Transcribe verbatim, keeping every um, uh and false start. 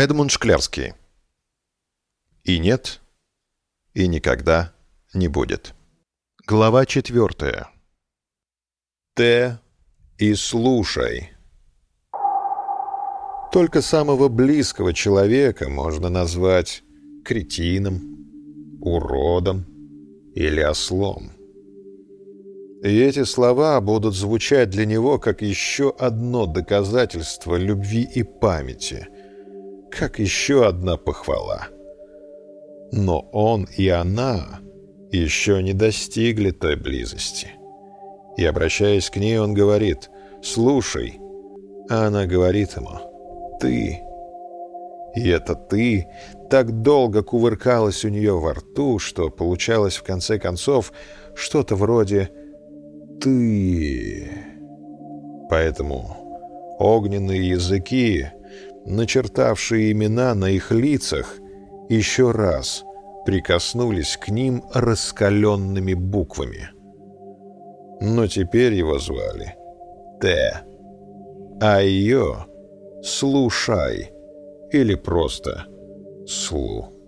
Эдмунд Шклярский. И нет, и никогда не будет. Глава четвертая. Т. И слушай. Только самого близкого человека можно назвать кретином, уродом или ослом. И эти слова будут звучать для него как еще одно доказательство любви и памяти, как еще одна похвала. Но он и она еще не достигли той близости. И, обращаясь к ней, он говорит: «Слушай», а она говорит ему: «Ты». И это «ты» так долго кувыркалось у нее во рту, что получалось в конце концов что-то вроде «ты». Поэтому огненные языки, начертавшие имена на их лицах, еще раз прикоснулись к ним раскаленными буквами. Но теперь его звали Т, а ее — Слушай или просто Слу.